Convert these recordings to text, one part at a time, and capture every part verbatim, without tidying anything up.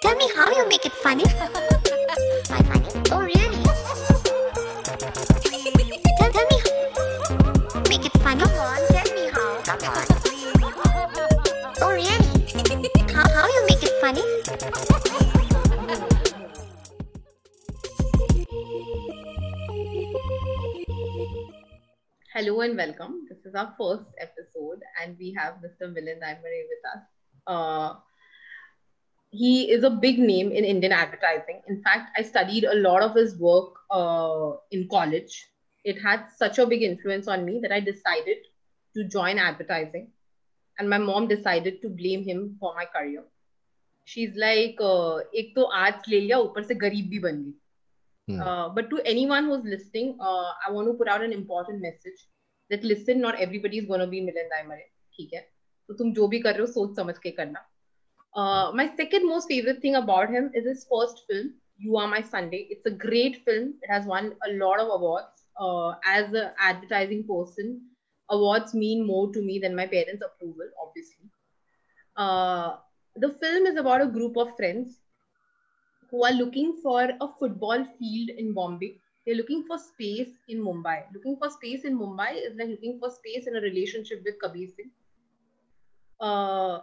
Tell me how you make it funny. Funny? Oh, really? Tell, tell me. Make it funny. Come on, tell me how. Come on. Oh, really? How, how you make it funny? Hello and welcome. This is our first episode and we have Mister Milan Diwani with us. Uh, He is a big name in Indian advertising. In fact, I studied a lot of his work uh, in college. It had such a big influence on me that I decided to join advertising. And my mom decided to blame him for my career. She's like, ek to arts le liya, upar se gareeb bhi ban gayi. Uh, but to anyone who's listening, uh, I want to put out an important message that listen, not everybody is going to be Milan Diwani. Theek hai? So tum jo bhi kar rahe ho, soch samajh ke karna. Uh, my second most favorite thing about him is his first film, You Are My Sunday. It's a great film. It has won a lot of awards. Uh, as an advertising person, awards mean more to me than my parents' approval, obviously. Uh, the film is about a group of friends who are looking for a football field in Bombay. They're looking for space in Mumbai. Looking for space in Mumbai is like looking for space in a relationship with Kabir Singh. Uh,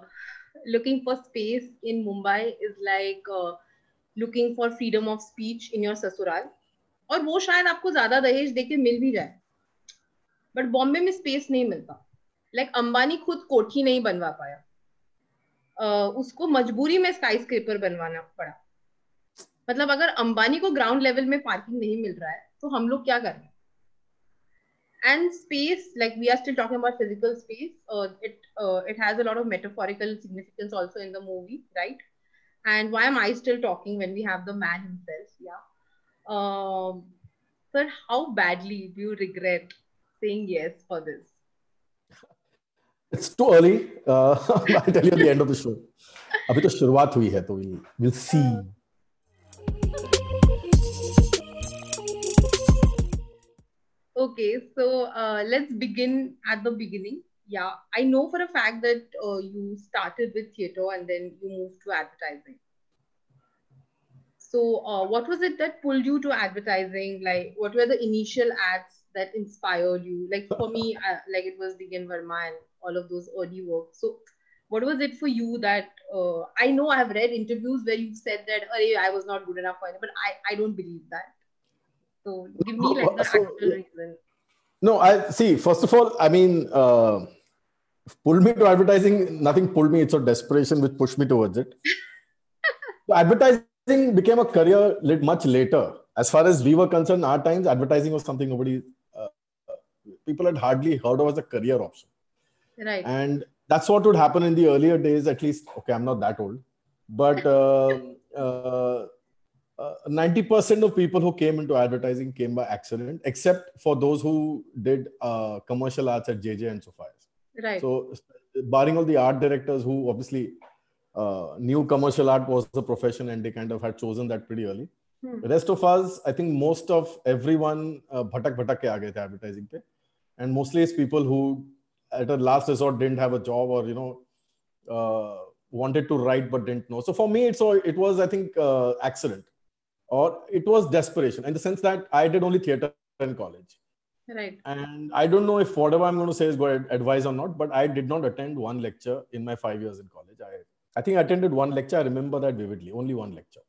Looking for space in Mumbai is like uh, looking for freedom of speech in your ससुराल और वो शायद आपको ज़्यादा दहेज देके मिल भी जाए, but Bombay में space नहीं मिलता. Like अंबानी खुद कोठी नहीं बनवा पाया, uh, उसको मजबूरी में skyscraper बनवाना पड़ा. मतलब अगर अंबानी को ground level में parking नहीं मिल रहा है, तो हम लोग क्या करें? And space, like we are still talking about physical space, uh, it uh, it has a lot of metaphorical significance also in the movie, right? And why am I still talking when we have the man himself? Yeah. Um, sir, how badly do you regret saying yes for this? It's too early. Uh, I'll tell you at the end of the show. Abhi to shuruaat hui hai, to we'll, we'll see. Okay, so uh, let's begin at the beginning. Yeah, I know for a fact that uh, you started with theatre and then you moved to advertising. So uh, what was it that pulled you to advertising? Like, what were the initial ads that inspired you? Like for me, I, like it was Digvijay Verma and all of those early works. So what was it for you that, uh, I know I have read interviews where you've said that, oh, I was not good enough for it, but I, I don't believe that. So give me like the so, actual reason. No, I see. First of all, I mean, uh, pulled me to advertising. Nothing pulled me. It's a desperation which pushed me towards it. So advertising became a career lit much later. As far as we were concerned, our times, advertising was something nobody, uh, people had hardly heard of as a career option. Right. And that's what would happen in the earlier days, at least. Okay, I'm not that old, but. Uh, uh, ninety percent uh, of people who came into advertising came by accident, except for those who did uh, commercial arts at J J and Sophia's. Right. So, barring all the art directors who obviously uh, knew commercial art was the profession and they kind of had chosen that pretty early. Hmm. The rest of us, I think most of everyone uh, bhatak bhatak ke aa gaye the advertising pe. And mostly it's people who at a last resort didn't have a job or, you know, uh, wanted to write but didn't know. So, for me, it's, it was, I think, uh, accident. Or it was desperation in the sense that I did only theatre in college. Right. And I don't know if whatever I'm going to say is good advice or not, but I did not attend one lecture in my five years in college. I, I think I attended one lecture. I remember that vividly, only one lecture.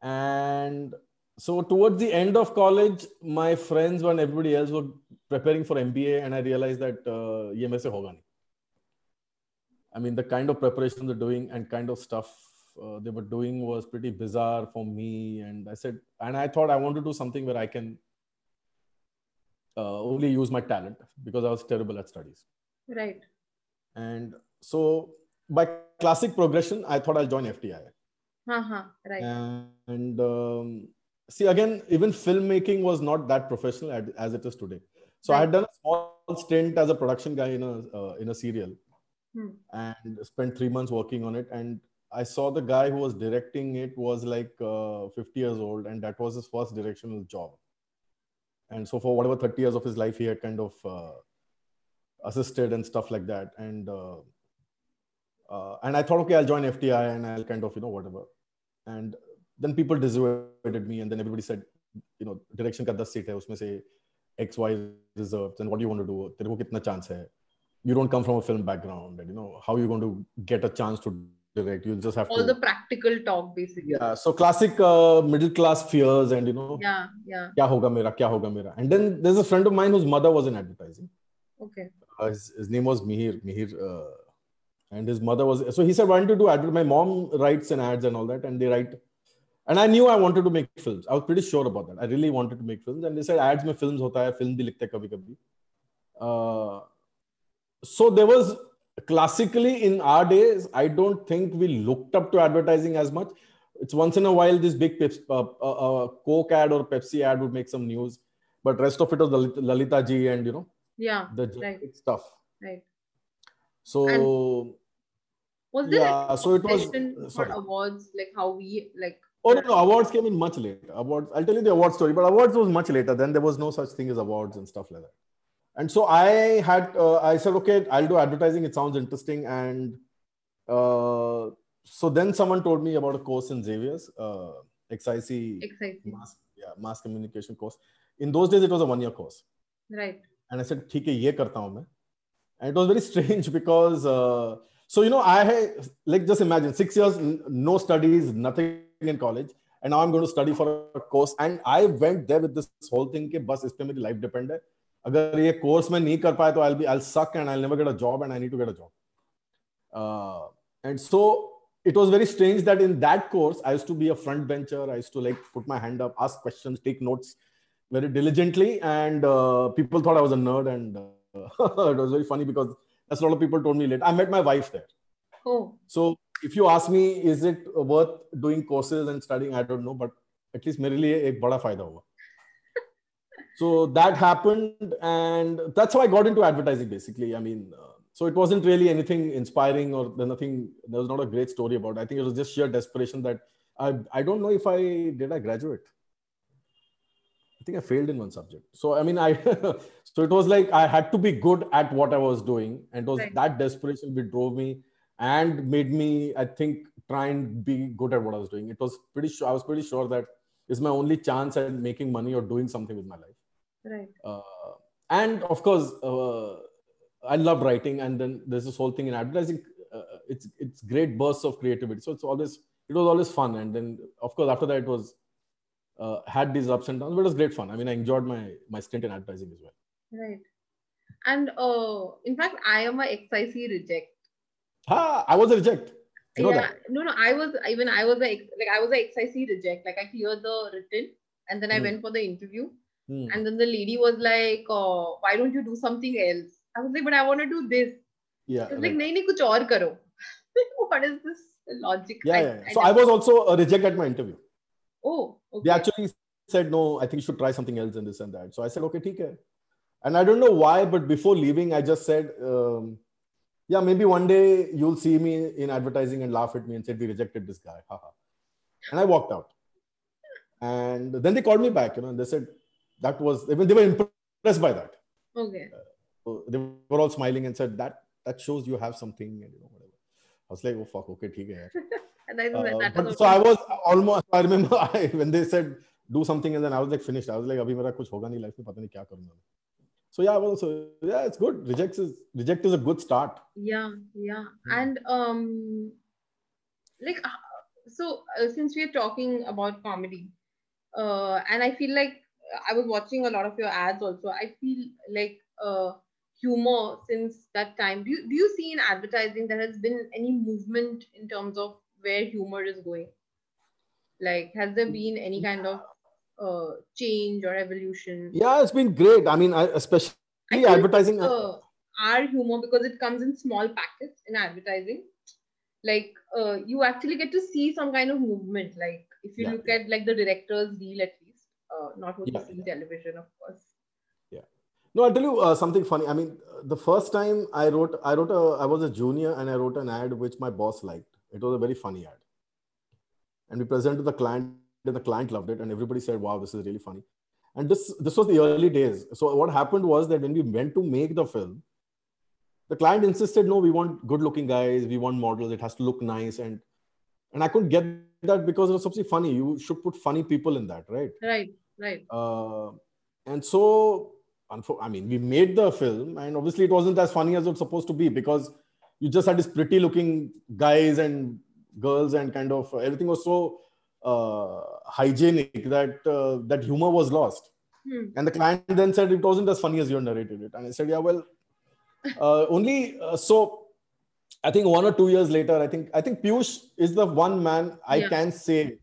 And so towards the end of college, my friends and everybody else were preparing for M B A and I realized that uh, ye main se hoga nahi. I mean, the kind of preparation they're doing and kind of stuff Uh, they were doing was pretty bizarre for me. And I said, and I thought I want to do something where I can uh, only use my talent because I was terrible at studies. Right. And so by classic progression, I thought I'll join F T I. Uh-huh. Right. And, and um, see, again, even filmmaking was not that professional as, as it is today. So right. I had done a small stint as a production guy in a, uh, in a serial hmm. and spent three months working on it. And I saw the guy who was directing it was like uh, fifty years old and that was his first directional job. And so for whatever thirty years of his life, he had kind of uh, assisted and stuff like that. And uh, Uh, and I thought, okay, I'll join F T I and I'll kind of, you know, whatever. And then people dissuaded me, and then everybody said, you know, direction ka ten seat hai, usme se X, Y is reserved, and what do you want to do? Tere ko kitna chance hai? You don't come from a film background, and you know, how are you going to get a chance to direct? You just have all to... All the practical talk, basically. Yeah, so classic uh, middle-class fears and, you know, yeah, yeah. Kya hoga mera, kya hoga mera. And then there's a friend of mine whose mother was in advertising. Okay. Uh, his, his name was Meher. Meher uh, and his mother was... So he said, why don't you do advertising? My mom writes and ads and all that, and they write... And I knew I wanted to make films. I was pretty sure about that. I really wanted to make films. And they said, ads mein films hota hai, film bhi likhte hai kabhi kabhi. Uh, So there was classically in our days, I don't think we looked up to advertising as much. It's once in a while, this big Pepsi, uh, uh, uh, Coke ad or Pepsi ad would make some news, but rest of it was Lalita, Lalita ji and, you know, yeah, the right. stuff. Right. So, and was there yeah, like so it was for awards, like how we like. Oh no, no, awards came in much later. Awards, I'll tell you the award story, but awards was much later. Then there was no such thing as awards and stuff like that. And so I had, uh, I said, okay, I'll do advertising. It sounds interesting. And uh, so then someone told me about a course in Xavier's, uh, X I C, X I C. Mass, yeah, mass communication course. In those days, it was a one year course. Right. And I said, okay, ye karta hoon main. And it was very strange because, uh, so, you know, I, like, just imagine six years, no studies, nothing in college. And now I'm going to study for a course. And I went there with this whole thing, ke bas ispe meri life depend hai. Agar ye course mein nahi kar paaya, to I'll be, I'll suck and I'll never get a job and I need to get a job. Uh, and so it was very strange that in that course, I used to be a front bencher. I used to like put my hand up, ask questions, take notes very diligently. And uh, people thought I was a nerd. And uh, it was very funny because that's a lot of people told me later. I met my wife there. Oh. So if you ask me, is it worth doing courses and studying? I don't know, but at least mere liye ek bada fayda hua. So that happened, and that's how I got into advertising, basically. I mean, uh, so it wasn't really anything inspiring or nothing. There was not a great story about it. I think it was just sheer desperation that I, I don't know if I did I graduate. I think I failed in one subject. So, I mean, I, so it was like, I had to be good at what I was doing. And it was right. that desperation which drove me and made me, I think, try and be good at what I was doing. It was pretty sure, I was pretty sure that it's my only chance at making money or doing something with my life. Right. Uh, and of course, uh, I love writing, and then there's this whole thing in advertising. Uh, it's it's great bursts of creativity. So it's always it was always fun, and then of course after that it was uh, had these ups and downs, but it was great fun. I mean, I enjoyed my my stint in advertising as well. Right. And uh, in fact, I am a X I C reject. Ha! I was a reject. You know yeah. That. No, no. I was even I was a like I was a X I C reject. Like I cleared the written, and then I mm. went for the interview. And then the lady was like, oh, why don't you do something else? I was like, but I want to do this. Yeah. She was like, nahi, nahi, kuch aur karo. What is this logic? Yeah, I, yeah. I so I was also a reject at my interview. Oh, okay. They actually said, no, I think you should try something else and this and that. So I said, okay, theek hai. And I don't know why, but before leaving, I just said, um, yeah, maybe one day you'll see me in advertising and laugh at me and said, we rejected this guy. And I walked out. And then they called me back, you know, and they said, that was, they were impressed by that. Okay. Uh, so they were all smiling and said, that that shows you have something. And, you know, whatever. I was like, oh, fuck, okay, theek hai. And I know uh, that. But, so I was almost, I remember I, when they said, do something, and then I was like, finished. I was like, abhi mera kuch hoga nahi life mein, pata nahi kya karunga. So yeah, well, so yeah, it's good. Reject is, reject is a good start. Yeah, yeah. And um, like, so uh, since we're talking about comedy, uh, and I feel like, I was watching a lot of your ads also. I feel like uh, humor since that time. Do you, do you see in advertising there has been any movement in terms of where humor is going? Like, has there been any kind of uh, change or evolution? Yeah, it's been great. I mean, I, especially I advertising. Uh, our humor, because it comes in small packets in advertising. Like, uh, you actually get to see some kind of movement. Like, if you yeah. look at like the director's deal at least. Uh, not what yeah, you see in yeah. television, of course. Yeah. No, I'll tell you uh, something funny. I mean, the first time I wrote, I wrote a, I was a junior and I wrote an ad which my boss liked. It was a very funny ad. And we presented to the client and the client loved it. And everybody said, wow, this is really funny. And this, this was the early days. So what happened was that when we went to make the film, The client insisted, no, we want good looking guys, we want models, it has to look nice. And and I couldn't get that because it was something funny. You should put funny people in that, right? Right, right. Uh, and so, I mean, we made the film and obviously it wasn't as funny as it was supposed to be because you just had this pretty looking guys and girls and kind of everything was so uh, hygienic that uh, that humor was lost. Hmm. And the client then said, it wasn't as funny as you narrated it. And I said, yeah, well, uh, only uh, so I think one or two years later, I think I think Piyush is the one man I yeah. can say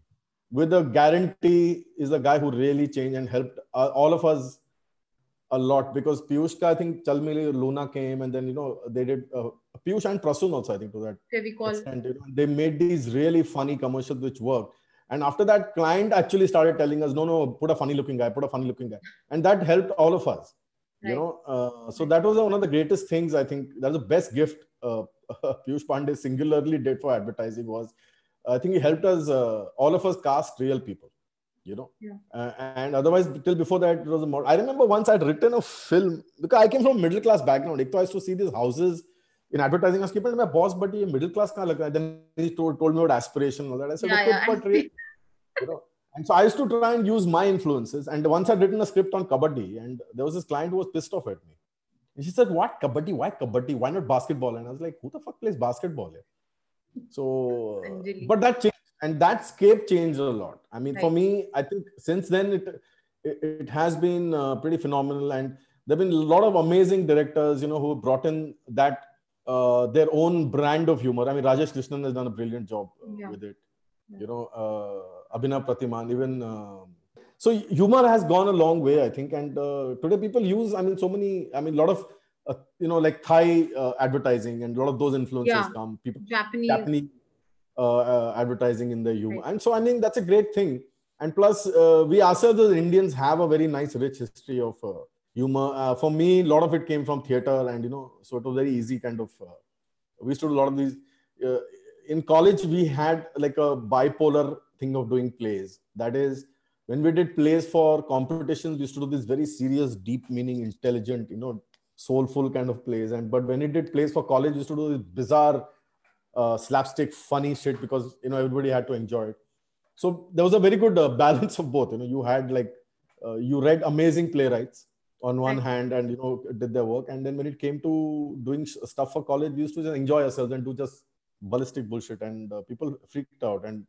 with a guarantee is the guy who really changed and helped uh, all of us a lot, because Piyush ka, I think Chal Mili Luna came and then, you know, they did uh, Piyush and Prasoon also, I think, to that extent. You know, they made these really funny commercials which worked. And after that, client actually started telling us, no, no, put a funny looking guy, put a funny looking guy. And that helped all of us, right. you know. Uh, so that was one of the greatest things, I think. That's the best gift uh, Piyush Pandey singularly did for advertising was, I think he helped us, uh, all of us cast real people. You know, yeah. uh, and otherwise till before that, it was a model. I remember once I'd written a film because I came from a middle class background. I used to see these houses in advertising. I was keeping my boss, but he middle class. Then he told, told me about aspiration and all that. I said, yeah, okay, yeah. But really, you know. And so I used to try and use my influences. And once I'd written a script on kabaddi, and there was this client who was pissed off at me. And she said, what? Kabaddi? Why kabaddi? Why not basketball? And I was like, who the fuck plays basketball here? So, really but that changed. And that scape changed a lot. I mean, right. for me, I think since then, it it, it has been uh, pretty phenomenal. And there have been a lot of amazing directors, you know, who brought in that, uh, their own brand of humor. I mean, Rajesh Krishnan has done a brilliant job uh, yeah. with it. Yeah. You know, uh, Abhinav Pratiman, even. Uh, so humor has gone a long way, I think. And uh, today people use, I mean, so many, I mean, a lot of, uh, you know, like Thai uh, advertising and a lot of those influences yeah. come. People, Japanese. Japanese Uh, uh, advertising in the humor. Right. And so I think that's a great thing. And plus, uh, we ourselves as Indians have a very nice, rich history of uh, humor. Uh, for me, a lot of it came from theater and, you know, so it was very easy kind of, uh, we used to do a lot of these. Uh, in college, we had like a bipolar thing of doing plays. That is, when we did plays for competitions, we used to do these very serious, deep meaning, intelligent, you know, soulful kind of plays. And but when we did plays for college, we used to do this bizarre Uh, slapstick funny shit because, you know, everybody had to enjoy it. So there was a very good uh, balance of both. You know, you had like, uh, you read amazing playwrights on one right. hand and, you know, did their work. And then when it came to doing stuff for college, we used to just enjoy ourselves and do just ballistic bullshit and uh, people freaked out. And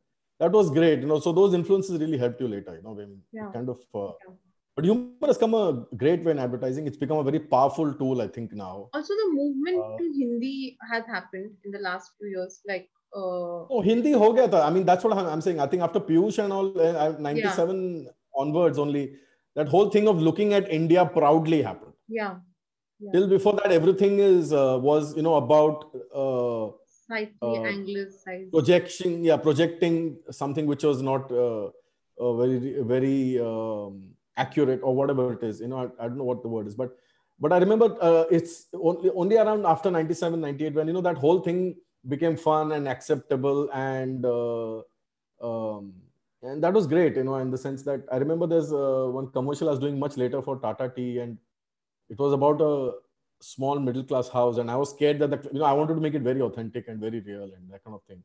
that was great. You know, so those influences really helped you later, you know, when yeah. kind of, uh, yeah. but humor has come a great way in advertising. It's become a very powerful tool, I think, now. Also, the movement uh, to Hindi has happened in the last few years. Like, uh, oh, Hindi ho gaya tha. I mean, that's what I'm saying. I think after Piyush and all, uh, ninety-seven yeah. onwards only, that whole thing of looking at India proudly happened. Yeah. yeah. Till before that, everything is uh, was, you know, about... Uh, Slightly uh, anglicized. Projection, yeah, projecting something which was not uh, uh, very... very um, accurate or whatever it is, you know, I, I don't know what the word is, but, but I remember uh, it's only, only around after ninety-seven, ninety-eight, when, you know, that whole thing became fun and acceptable and, uh, um, and that was great, you know, in the sense that I remember there's uh, one commercial I was doing much later for Tata Tea and it was about a small middle-class house and I was scared that, the, you know, I wanted to make it very authentic and very real and that kind of thing.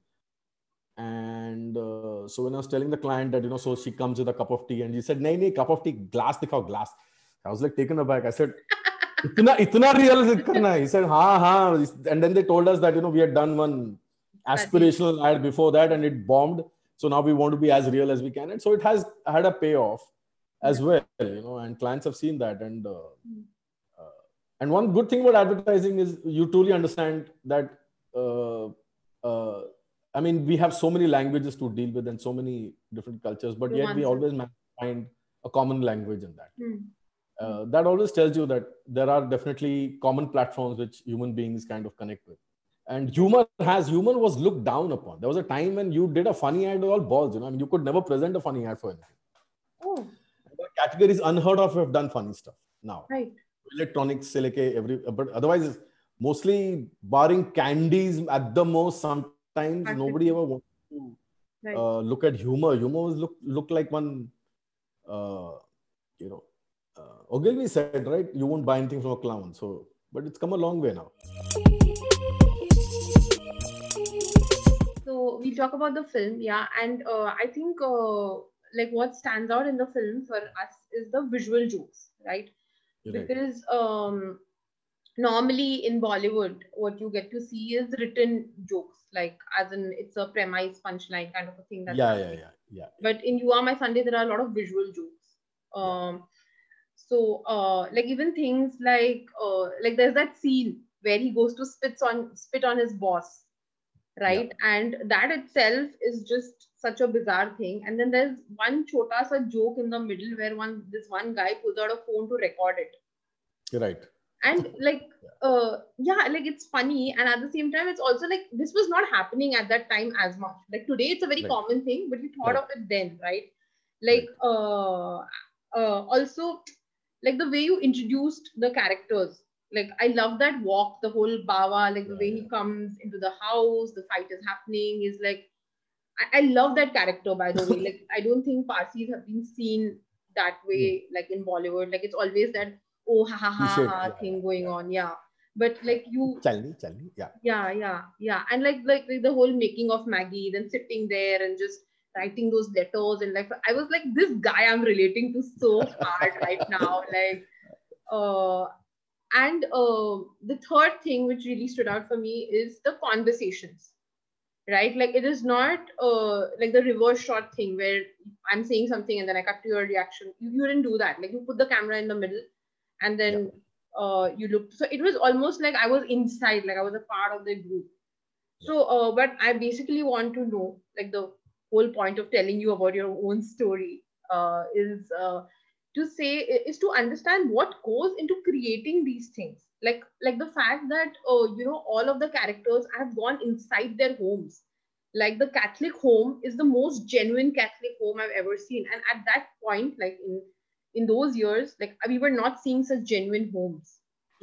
And uh, so when I was telling the client that, you know, so she comes with a cup of tea and she said, nahi, nahi, cup of tea, glass, dikhao, glass. I was like taken aback. I said, itna, itna real karna hai. He said, ha, ha. And then they told us that, you know, we had done one aspirational ad before that and it bombed. So now we want to be as real as we can. And so it has had a payoff as well, you know, and clients have seen that. And, uh, uh, and one good thing about advertising is you truly understand that, uh, uh, I mean, we have so many languages to deal with and so many different cultures, but yet we always find a common language in that. Mm. Uh, that always tells you that there are definitely common platforms which human beings kind of connect with. And humor has, humor was looked down upon. There was a time when you did a funny ad with all balls, you know, I mean, you could never present a funny ad for anything. Oh. The category is unheard of, we have done funny stuff now. Right. Electronics, silica, every, but otherwise, mostly barring candies at the most, some. Times Perfect. Nobody ever wanted to right. uh, look at humor. Humor was look looked like one, uh, you know, uh, Ogilvy said, right? You won't buy anything from a clown. So but it's come a long way now. So we'll talk about the film, yeah, and uh, I think uh, like what stands out in the film for us is the visual jokes, right? You're because right. Um, normally in Bollywood, what you get to see is written jokes, like as in it's a premise punchline kind of a thing. That's yeah, yeah, yeah, yeah. But in You Are My Sunday, there are a lot of visual jokes. Um, yeah. So uh, like even things like uh, like there's that scene where he goes to spits on spit on his boss, right? Yeah. And that itself is just such a bizarre thing. And then there's one chota sa joke in the middle where one this one guy pulls out a phone to record it. You're right. And like, yeah. Uh, yeah, like it's funny. And at the same time, it's also like, this was not happening at that time as much. Like today, it's a very right. common thing, but we thought right. of it then, right? Like right. Uh, uh, also, like the way you introduced the characters. Like, I love that walk, the whole Bawa, like the yeah. way he comes into the house, the fight is happening. He's like, I, I love that character, by the way. Like, I don't think Parsis have been seen that way, like in Bollywood. Like, it's always that oh ha ha ha, should, ha yeah, thing going yeah. on, yeah. But like you, Chalni, Chalni, yeah, yeah, yeah, yeah, and like like the whole making of Maggie, then sitting there and just writing those letters and like I was like, this guy I'm relating to so hard right now, like, uh, and uh, the third thing which really stood out for me is the conversations, right? Like it is not uh, like the reverse shot thing where I'm saying something and then I cut to your reaction. You, you didn't do that. Like you put the camera in the middle. And then yeah. uh, you looked. So it was almost like I was inside, like I was a part of the group. Yeah. So, uh, but I basically want to know, like the whole point of telling you about your own story uh, is uh, to say, is to understand what goes into creating these things. Like, like the fact that, uh, you know, all of the characters have gone inside their homes. Like the Catholic home is the most genuine Catholic home I've ever seen. And at that point, like in in those years, like we were not seeing such genuine homes,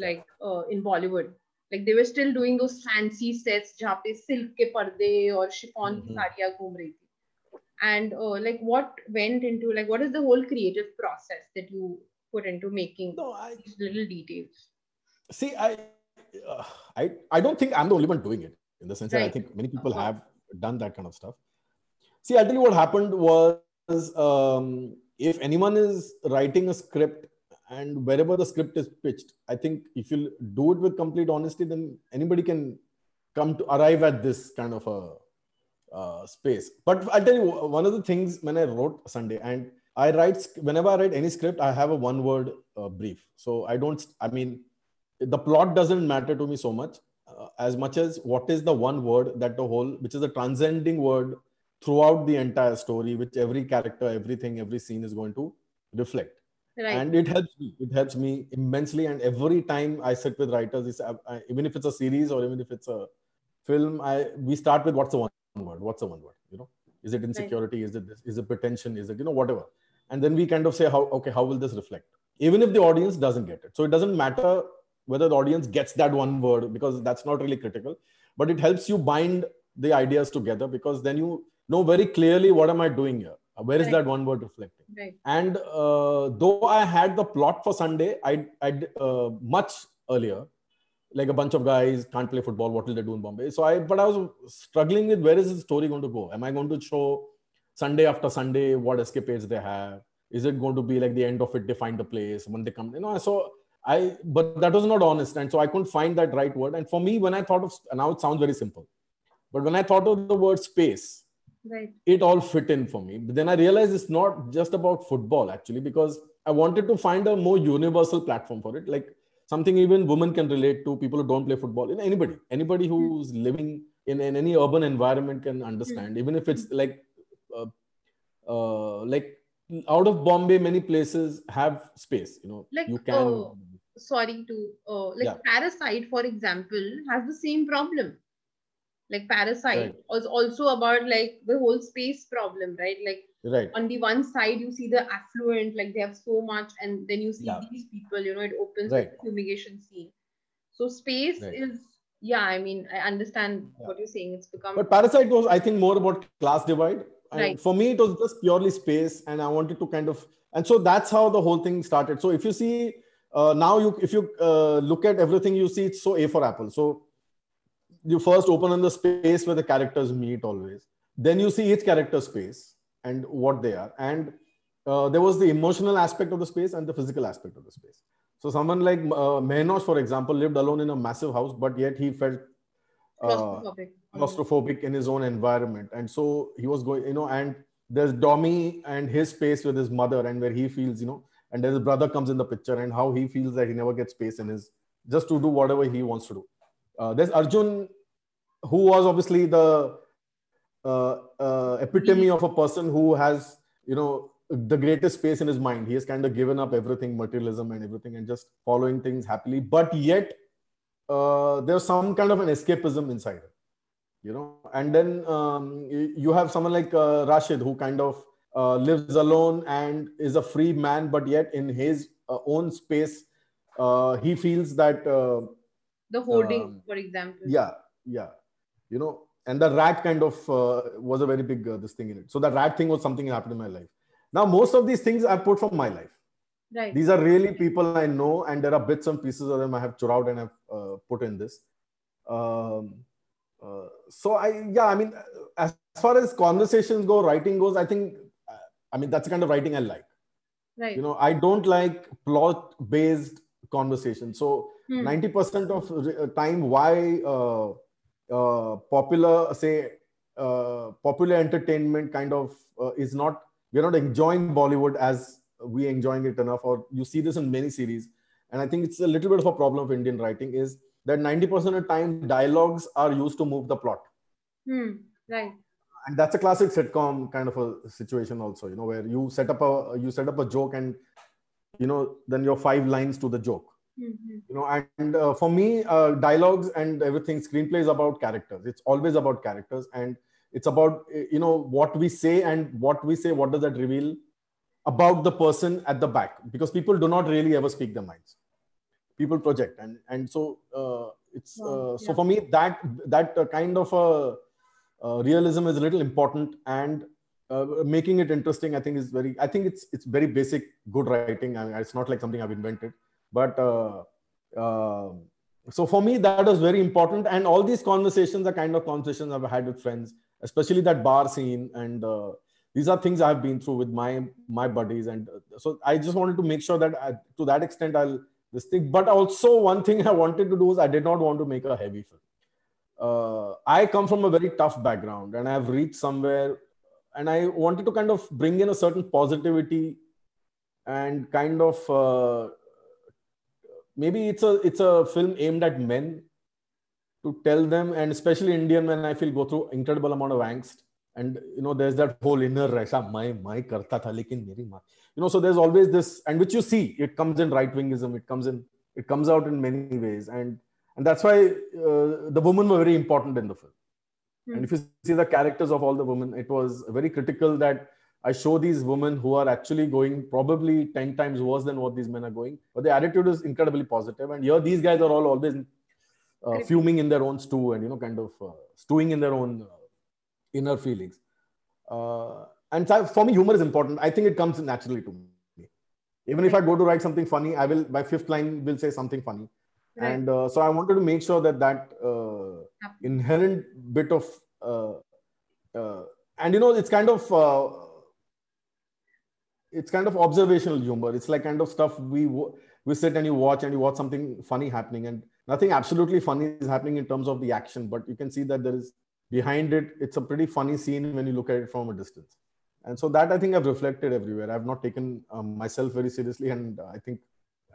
like uh, in Bollywood. Like they were still doing those fancy sets, jahan pe silk ke parde or chiffon ki sariya ghum rahi thi. And uh, like what went into, like what is the whole creative process that you put into making no, I, these little details? See, I, uh, I, I don't think I'm the only one doing it in the sense right. that I think many people uh-huh. have done that kind of stuff. See, I'll tell you what happened was. Um, If anyone is writing a script and wherever the script is pitched, I think if you do it with complete honesty, then anybody can come to arrive at this kind of a uh, space. But I'll tell you, one of the things when I wrote Sunday, and I write, whenever I write any script, I have a one word uh, brief. So I don't, I mean, the plot doesn't matter to me so much uh, as much as what is the one word that the whole, which is a transcending word throughout the entire story, which every character, everything, every scene is going to reflect. Right. And it helps me. It helps me immensely. And every time I sit with writers, it's, I, I, even if it's a series or even if it's a film, I we start with what's the one word? What's the one word? You know, is it insecurity? Right. Is it this? Is it pretension? Is it, you know, whatever. And then we kind of say, how okay, how will this reflect? Even if the audience doesn't get it. So it doesn't matter whether the audience gets that one word because that's not really critical. But it helps you bind the ideas together because then you know very clearly what am I doing here? Where right. is that one word reflecting? Right. And uh, though I had the plot for Sunday, I I uh, much earlier, like a bunch of guys can't play football. What will they do in Bombay? So I, but I was struggling with where is the story going to go? Am I going to show Sunday after Sunday what escapades they have? Is it going to be like the end of it? They find the place when they come. You know, so I but that was not honest, and so I couldn't find that right word. And for me, when I thought of now, it sounds very simple, but when I thought of the word space. Right. It all fit in for me. But then I realized it's not just about football actually, because I wanted to find a more universal platform for it. Like something even women can relate to, people who don't play football. Anybody, anybody who's living in, in any urban environment can understand, even if it's like, uh, uh, like out of Bombay, many places have space, you know, like, you can. Oh, sorry to, uh, like yeah. Parasite, for example, has the same problem. Like Parasite right. was also about like the whole space problem, right? Like right. on the one side, you see the affluent, like they have so much. And then you see yeah. these people, you know, it opens right. with the fumigation scene. So space right. is, yeah, I mean, I understand yeah. what you're saying. It's become. But Parasite was, I think, more about class divide. And right. for me, it was just purely space. And I wanted to kind of, and so that's how the whole thing started. So if you see uh, now you, if you uh, look at everything, you see it's so A for apple. So you first open in the space where the characters meet always. Then you see each character's space and what they are. And uh, there was the emotional aspect of the space and the physical aspect of the space. So someone like uh, Mehenosh, for example, lived alone in a massive house, but yet he felt uh, claustrophobic. claustrophobic in his own environment. And so he was going, you know, and there's Dommy and his space with his mother and where he feels, you know, and then his brother comes in the picture and how he feels that he never gets space in his, just to do whatever he wants to do. Uh, there's Arjun, who was obviously the uh, uh, epitome of a person who has, you know, the greatest space in his mind. He has kind of given up everything, materialism and everything, and just following things happily. But yet uh, there's some kind of an escapism inside him, you know. And then um, you have someone like uh, Rashid, who kind of uh, lives alone and is a free man, but yet in his uh, own space, uh, he feels that... Uh, the hoarding, um, for example. Yeah, yeah. You know, and the rat kind of uh, was a very big, uh, this thing in it. So the rat thing was something that happened in my life. Now, most of these things I put from my life. Right. These are really people I know, and there are bits and pieces of them I have chewed out and I've uh, put in this. Um, uh, so I, yeah, I mean, as far as conversations go, writing goes, I think, I mean, that's the kind of writing I like. Right. You know, I don't like plot-based conversation. So hmm. ninety percent of time, why uh, uh, popular, say, uh, popular entertainment kind of uh, is not, we're not enjoying Bollywood as we enjoying it enough, or you see this in many series. And I think it's a little bit of a problem of Indian writing is that ninety percent of the time dialogues are used to move the plot. Hmm, right. And that's a classic sitcom kind of a situation also, you know, where you set up a, you set up a joke and, you know, then your five lines to the joke, mm-hmm. you know, and, and uh, for me, uh, dialogues and everything, screenplay is about characters. It's always about characters, and it's about, you know, what we say and what we say, what does that reveal about the person at the back? Because people do not really ever speak their minds. People project. And, and so uh, it's, uh, yeah. so for me, that, that kind of a, a realism is a little important, and uh, making it interesting, I think is very, I think it's, it's very basic, good writing. I mean, it's not like something I've invented, but uh, uh, so for me, that was very important. And all these conversations are kind of conversations I've had with friends, especially that bar scene. And uh, these are things I've been through with my, my buddies. And uh, so I just wanted to make sure that I, to that extent, I'll this thing, but also one thing I wanted to do is I did not want to make a heavy film. Uh, I come from a very tough background, and I've reached somewhere, and I wanted to kind of bring in a certain positivity and kind of, uh, maybe it's a, it's a film aimed at men, to tell them, and especially Indian men, I feel, go through incredible amount of angst. And, you know, there's that whole inner, my, my karta tha, lekin meri maa. You know, so there's always this, and which you see, it comes in right-wingism, it comes in, it comes out in many ways. And, and that's why uh, the women were very important in the film. Hmm. And if you see the characters of all the women, it was very critical that I show these women who are actually going probably ten times worse than what these men are going. But the attitude is incredibly positive. And here, these guys are all always Uh, fuming in their own stew, and, you know, kind of uh, stewing in their own uh, inner feelings. Uh, and for me, humor is important. I think it comes naturally to me. Even if I go to write something funny, I will, my fifth line will say something funny. Right. And uh, so I wanted to make sure that that uh, inherent bit of, uh, uh, and, you know, it's kind of, uh, it's kind of observational humor. It's like kind of stuff we, we sit and you watch and you watch something funny happening, and nothing absolutely funny is happening in terms of the action, but you can see that there is behind it, it's a pretty funny scene when you look at it from a distance. And so that I think I've reflected everywhere. I've not taken um, myself very seriously. And I think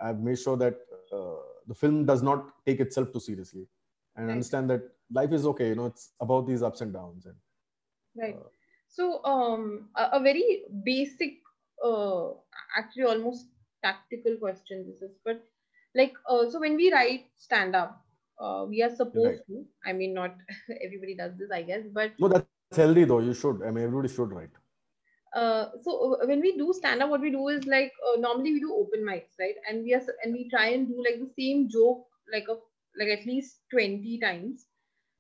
I've made sure that uh, the film does not take itself too seriously, and right. understand that life is okay. You know, it's about these ups and downs. And, right. Uh, so um, a, a very basic, uh, actually almost tactical question this is, but like, uh, so when we write stand-up, uh, we are supposed right. to, I mean, not everybody does this, I guess, but... No, that's healthy though, you should. I mean, everybody should write. Uh, so when we do stand-up, what we do is like, uh, normally we do open mics, right? And we are, and we try and do like the same joke, like a, like at least twenty times.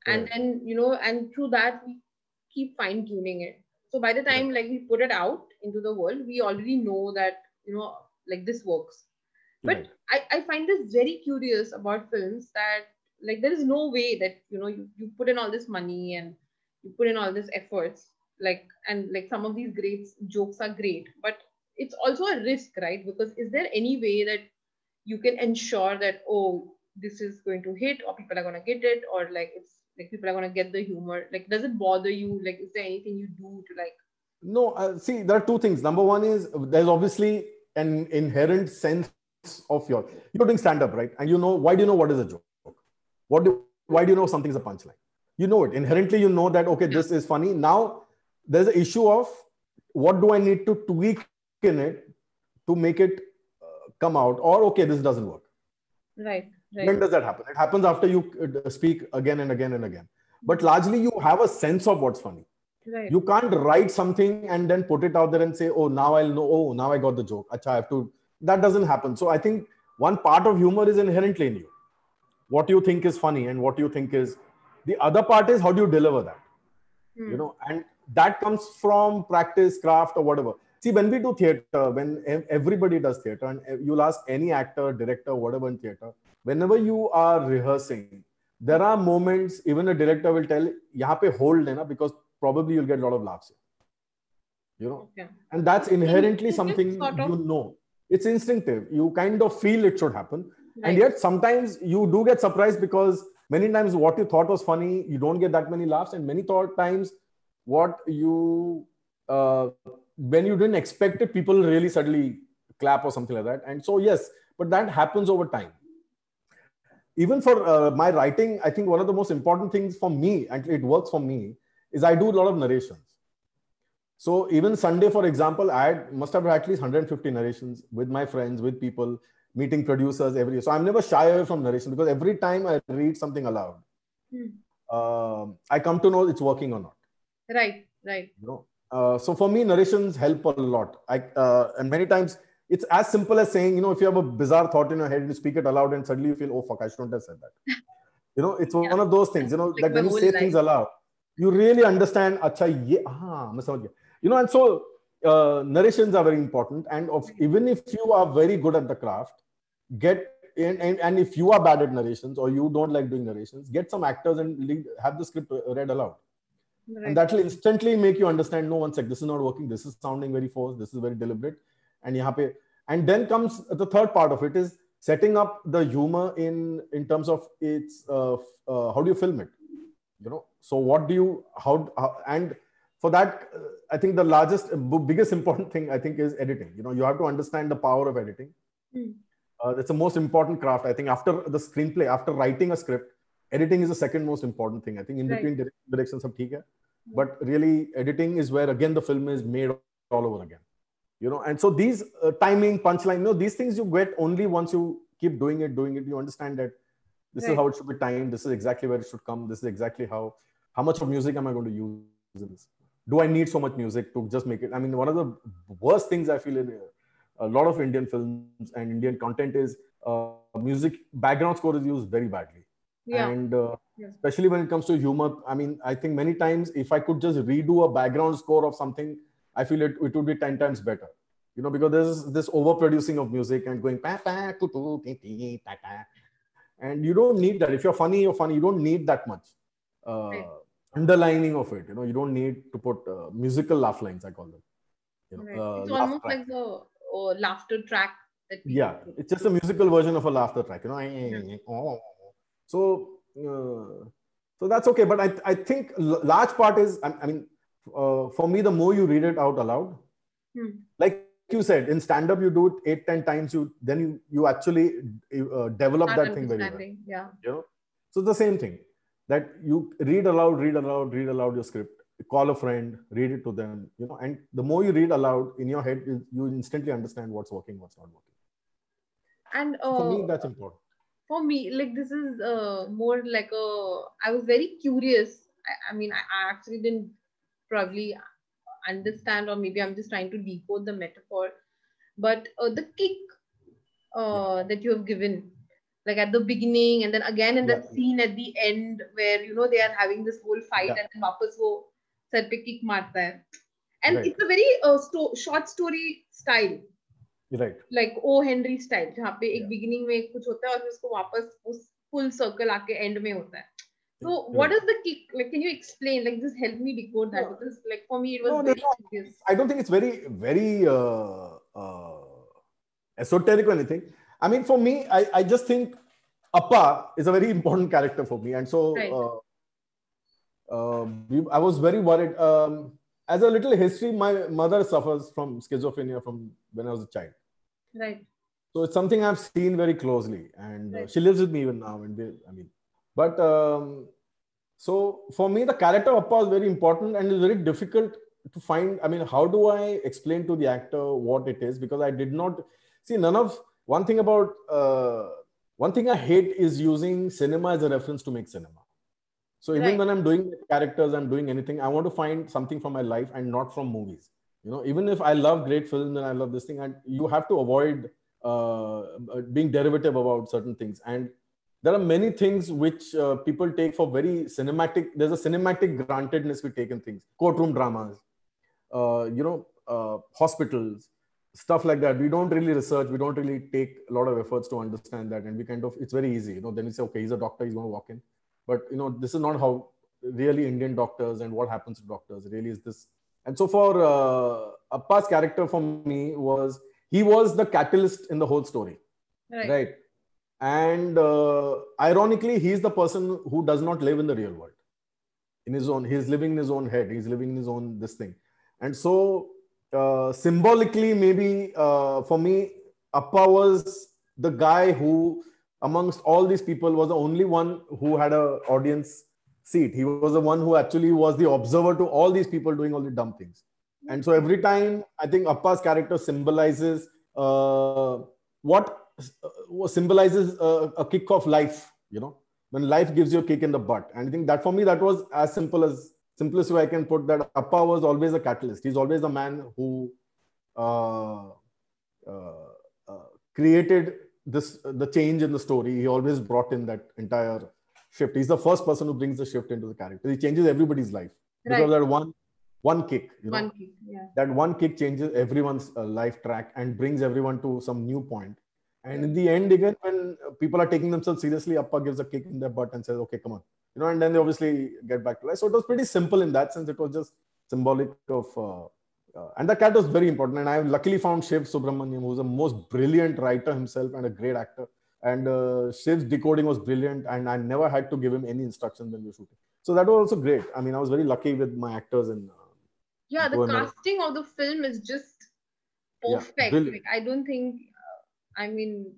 And right. then, you know, and through that, we keep fine-tuning it. So by the time right. like we put it out into the world, we already know that, you know, like this works. But right. I, I find this very curious about films that, like, there is no way that, you know, you, you put in all this money and you put in all this efforts, like, and like some of these great jokes are great, but it's also a risk, right? Because is there any way that you can ensure that, oh, this is going to hit, or people are going to get it, or like it's like people are going to get the humor? Like, does it bother you? Like, is there anything you do to like? No, uh, see, there are two things. Number one is there's obviously an inherent sense of your, you're doing stand-up, right? And you know, why do you know what is a joke? What do, why do you know something's a punchline? You know it. Inherently, you know that, okay, this is funny. Now, there's an issue of what do I need to tweak in it to make it uh, come out, or okay, this doesn't work. Right, right. When does that happen? It happens after you speak again and again and again. But largely, you have a sense of what's funny. Right. You can't write something and then put it out there and say, oh, now I'll know. Oh, now I got the joke. Achha, I have to. That doesn't happen. So I think one part of humor is inherently in you. What you think is funny and what you think is... The other part is how do you deliver that? Hmm. You know, and that comes from practice, craft, or whatever. See, when we do theater, when everybody does theater, and you'll ask any actor, director, whatever in theater, whenever you are rehearsing, there are moments, even a director will tell, yahan pe hold lena, because probably you'll get a lot of laughs. You know, okay. And that's inherently something sort of... you know. It's instinctive. You kind of feel it should happen. Right. And yet sometimes you do get surprised, because many times what you thought was funny, you don't get that many laughs. And many thought times what you, uh, when you didn't expect it, people really suddenly clap or something like that. And so, yes, but that happens over time. Even for uh, my writing, I think one of the most important things for me, and it works for me, is I do a lot of narrations. So even Sunday, for example, I had, must have had at least one hundred fifty narrations with my friends, with people, meeting producers every year. So I'm never shy away from narration, because every time I read something aloud, hmm. uh, I come to know it's working or not. Right, right. You know? Uh, so for me, narrations help a lot. I, uh, and many times it's as simple as saying, you know, if you have a bizarre thought in your head, you speak it aloud and suddenly you feel, oh, fuck, I shouldn't have said that. You know, it's yeah. one of those things, you know, like that when you say life. Things aloud, you really understand, acha, ye, ah, you know, and so uh, narrations are very important. And of, even if you are very good at the craft, get in, and, and if you are bad at narrations or you don't like doing narrations, get some actors and lead, have the script read aloud. Right. And that will instantly make you understand, no, one sec, this is not working, this is sounding very forced, this is very deliberate. And, yahan pe, and then comes the third part of it is setting up the humor in, in terms of its, uh, uh, how do you film it? You know, so what do you, how, how and for that, uh, I think the largest, biggest important thing I think is editing. You know, you have to understand the power of editing. Mm. Uh, that's the most important craft. I think after the screenplay, after writing a script, editing is the second most important thing. I think in right. between direct, directions, sab theek hai. But really editing is where again, the film is made all over again, you know? And so these uh, timing, punchline, you know, these things you get only once you keep doing it, doing it, you understand that this right. is how it should be timed. This is exactly where it should come. This is exactly how, how much of music am I going to use in this? Do I need so much music to just make it? I mean, one of the worst things I feel in here, a lot of Indian films and Indian content is uh, music, background score is used very badly. Yeah. And uh, yeah. especially when it comes to humor, I mean, I think many times if I could just redo a background score of something, I feel it, it would be ten times better, you know, because there's this overproducing of music and going, pa, pa, tu, tu, ti, ti, ta, ta. And you don't need that. If you're funny, you're funny. You don't need that much uh, right. underlining of it. You know, you don't need to put uh, musical laugh lines, I call them. You know, right. uh, it's almost track. Like the... Or laughter track. That yeah, do. It's just a musical version of a laughter track, you know. Yeah. Oh. So, uh, so that's okay. But I, I think large part is, I, I mean, uh, for me, the more you read it out aloud, hmm. like you said, in stand-up, you do it eight, ten times. You then you you actually uh, develop that, that thing very well. Yeah. You know, so the same thing that you read aloud, read aloud, read aloud your script. Call a friend, read it to them, you know, and the more you read aloud in your head, you instantly understand what's working, what's not working. And uh, for me, that's important. For me, like this is uh, more like a, I was very curious. I, I mean, I, I actually didn't probably understand, or maybe I'm just trying to decode the metaphor, but uh, the kick uh, that you have given, like at the beginning, and then again in yeah. the scene at the end where, you know, they are having this whole fight yeah. and then Wapas wo sar pe kick marta hai. And right. it's a very uh, sto short story style. right. Like O Henry style, जहाँ पे एक beginning में कुछ होता है और फिर उसको वापस उस full circle आके end में होता है. So what is the kick? Like, can you explain? Like, just help me decode that, because like for me it was no, very serious. I don't think it's very very uh, uh, esoteric or anything. I mean, for me, I I just think Appa is a very important character for me, and so right. uh, uh, I was very worried. Um, as a little history, my mother suffers from schizophrenia from when I was a child. Right. So it's something I've seen very closely, and right. uh, she lives with me even now. And they, I mean. But um, so for me, the character of Appa is very important, and it's very difficult to find. I mean, how do I explain to the actor what it is? Because I did not see none of one thing about uh, one thing I hate is using cinema as a reference to make cinema. So even right. when I'm doing characters, I'm doing anything, I want to find something from my life and not from movies. You know, even if I love great films and I love this thing, and you have to avoid uh, being derivative about certain things. And there are many things which uh, people take for very cinematic. There's a cinematic grantedness we take in things. Courtroom dramas, uh, you know, uh, hospitals, stuff like that. We don't really research. We don't really take a lot of efforts to understand that. And we kind of, it's very easy. You know, then we say, okay, he's a doctor, he's going to walk in. But, you know, this is not how really Indian doctors and what happens to doctors really is this. And so for uh, Appa's character for me was, he was the catalyst in the whole story. Right. right? And uh, ironically, he's the person who does not live in the real world. In his own, he's living in his own head. He's living in his own this thing. And so uh, symbolically, maybe uh, for me, Appa was the guy who, amongst all these people, was the only one who had an audience seat. He was the one who actually was the observer to all these people doing all the dumb things. And so every time, I think Appa's character symbolizes uh, what. symbolizes a, a kick of life, you know, when life gives you a kick in the butt. And I think that for me, that was as simple as simplest way I can put that. Appa was always a catalyst. He's always the man who uh, uh, uh, created this, uh, the change in the story. He always brought in that entire shift. He's the first person who brings the shift into the character. He changes everybody's life right. because that one, one kick, you know, one kick, yeah. that one kick changes everyone's uh, life track and brings everyone to some new point. And in the end, again, when people are taking themselves seriously, Appa gives a kick in their butt and says, okay, come on. You know, and then they obviously get back to life. So it was pretty simple in that sense. It was just symbolic of, uh, uh, and the cat was very important. And I luckily found Shiv Subramaniam, who's the most brilliant writer himself and a great actor. And uh, Shiv's decoding was brilliant. And I never had to give him any instructions when we were shooting. So that was also great. I mean, I was very lucky with my actors. and uh, Yeah, the casting of the film is just perfect. Yeah, like, I don't think... I mean,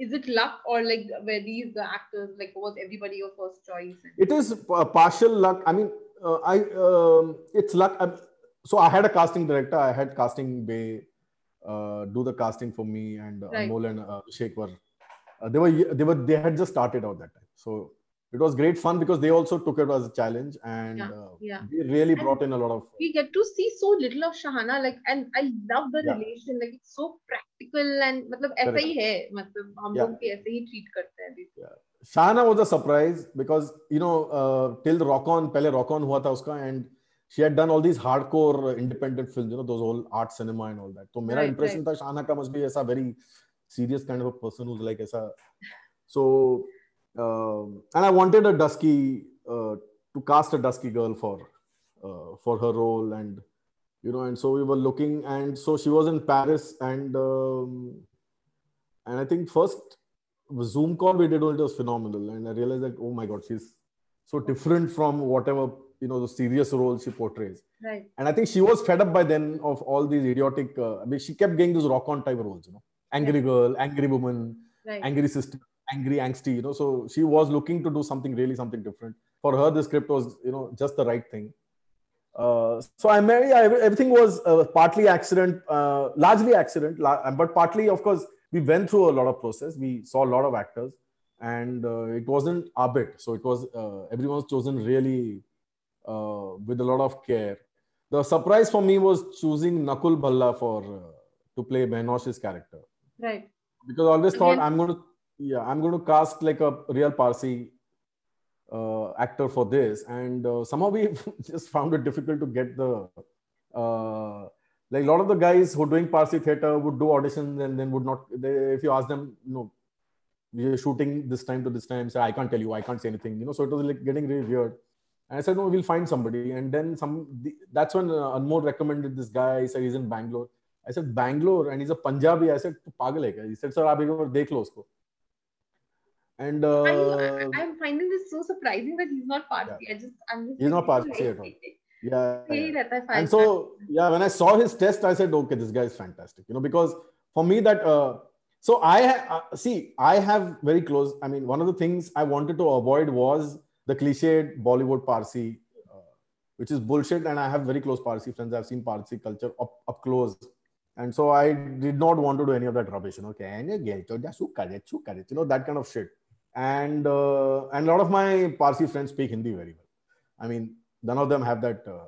is it luck or like were these the actors, like was everybody your first choice? It is uh, partial luck. I mean, uh, I um, it's luck. I'm, so I had a casting director. I had Casting Bay uh, do the casting for me, and uh, right. Amol and uh, Shekhar. Uh, they were they were they had just started out that time. So it was great fun because they also took it as a challenge, and yeah, uh, yeah. they really and brought in a lot of. We get to see so little of Shahana, like, and I love the yeah. relation. Like, it's so practical and, matlab, aisa hi hai. Matlab, hum log bhi aise hi treat karte hain. Yeah. Shahana was a surprise because you know uh, till Rock On, pehle Rock On hua tha uska, and she had done all these hardcore independent films, you know, those whole art cinema and all that. So mera right, impression right. tha Shahana ka must be aisa very serious kind of a person who's like aisa. So. Um, and I wanted a dusky uh, to cast a dusky girl for uh, for her role, and you know, and so we were looking, and so she was in Paris, and um, and I think first Zoom call we did, it was phenomenal, and I realized that, oh my God, she's so different from whatever, you know, the serious role she portrays. Right. And I think she was fed up by then of all these idiotic. Uh, I mean, she kept getting those Rock On type roles, you know, angry right. girl, angry woman, right. angry sister. Angry, angsty, you know. So she was looking to do something really, something different. For her, the script was, you know, just the right thing. Uh, so I married. I, everything was uh, partly accident, uh, largely accident, la but partly, of course, we went through a lot of process. We saw a lot of actors, and uh, it wasn't our bit. So it was uh, everyone's chosen really uh, with a lot of care. The surprise for me was choosing Nakul Bhalla for uh, to play Mehenosh's character. Right. Because I always thought Again. I'm going to. Yeah, I'm going to cast like a real Parsi uh, actor for this, and uh, somehow we just found it difficult to get the uh, Like a lot of the guys who are doing Parsi theater would do auditions and then would not, they, if you ask them, no, we're shooting this time to this time, so I can't tell you, I can't say anything, you know, so it was like getting really weird. And I said, no, we'll find somebody. And then some, the, that's when uh, Anmol recommended this guy. He said, he's in Bangalore. I said, Bangalore? And he's a Punjabi. I said, tu pagal hai kya? He said, sir, aap ek baar dekh lo usko. And uh, I, I'm finding this so surprising that he's not Parsi. Yeah. I just, I'm just he's not Parsi at all. Yeah, yeah. And so, yeah, when I saw his test, I said, okay, this guy is fantastic. You know, because for me that, uh, so I, uh, see, I have very close, I mean, one of the things I wanted to avoid was the cliched Bollywood Parsi, uh, which is bullshit. And I have very close Parsi friends. I've seen Parsi culture up, up close. And so I did not want to do any of that rubbish, you know, you know, that kind of shit. And, uh, and a lot of my Parsi friends speak Hindi very well. I mean, none of them have that. Uh,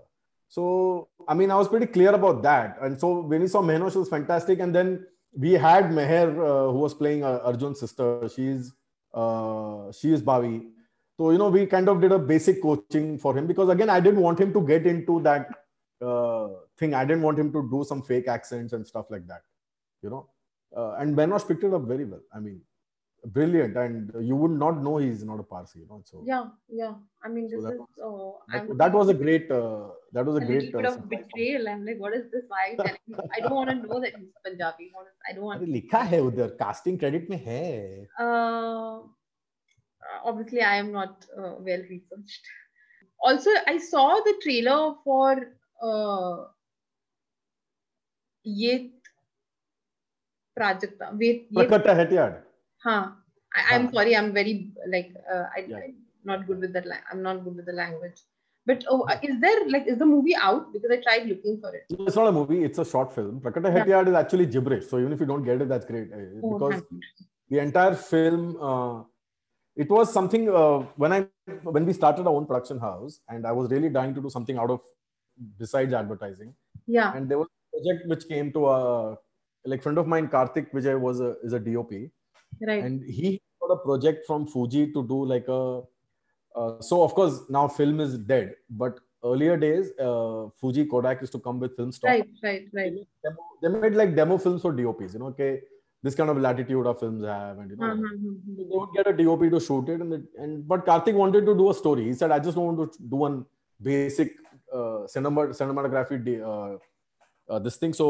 so, I mean, I was pretty clear about that. And so when we saw Mehenosh, it was fantastic. And then we had Meher, uh, who was playing uh, Arjun's sister. She's, uh, she is Bhavi. So, you know, we kind of did a basic coaching for him because again, I didn't want him to get into that uh, thing. I didn't want him to do some fake accents and stuff like that, you know. Uh, and Mehenosh picked it up very well. I mean, brilliant, and you would not know he's not a Parsi, you know. So yeah, yeah. I mean, this so that, is oh, that, that was a great. Uh, that was a, a great. Bit uh, of betrayal. I'm like, what is this? Why? I don't want to know that he's Punjabi. I don't want. Likha hai udhar casting credit mein hai. Uh, obviously, I am not uh, well researched. Also, I saw the trailer for uh, Yet Project. Wait, Prakata Hathiyaad. Huh. I, I'm sorry. I'm very like uh, I, yeah. I'm not good with that. I'm not good with the language. But oh, is there like is the movie out? Because I tried looking for it. It's not a movie. It's a short film. Prakata yeah. Hathiyaad is actually gibberish. So even if you don't get it, that's great. Oh, because the entire film, uh, it was something uh, when I when we started our own production house, and I was really dying to do something out of besides advertising. Yeah. And there was a project which came to a like friend of mine, Karthik Vijay was a, is a D O P. Right. And he got a project from Fuji to do like a, uh, so of course now film is dead, but earlier days, uh, Fuji Kodak used to come with film stock. Right, right, right. Demo, they made like demo films for D O Ps, you know, okay, this kind of latitude our films have. And you know, mm-hmm. They would get a D O P to shoot it. And, it, and But Karthik wanted to do a story. He said, I just don't want to do one basic uh, cinema, cinematography uh, Uh, this thing. So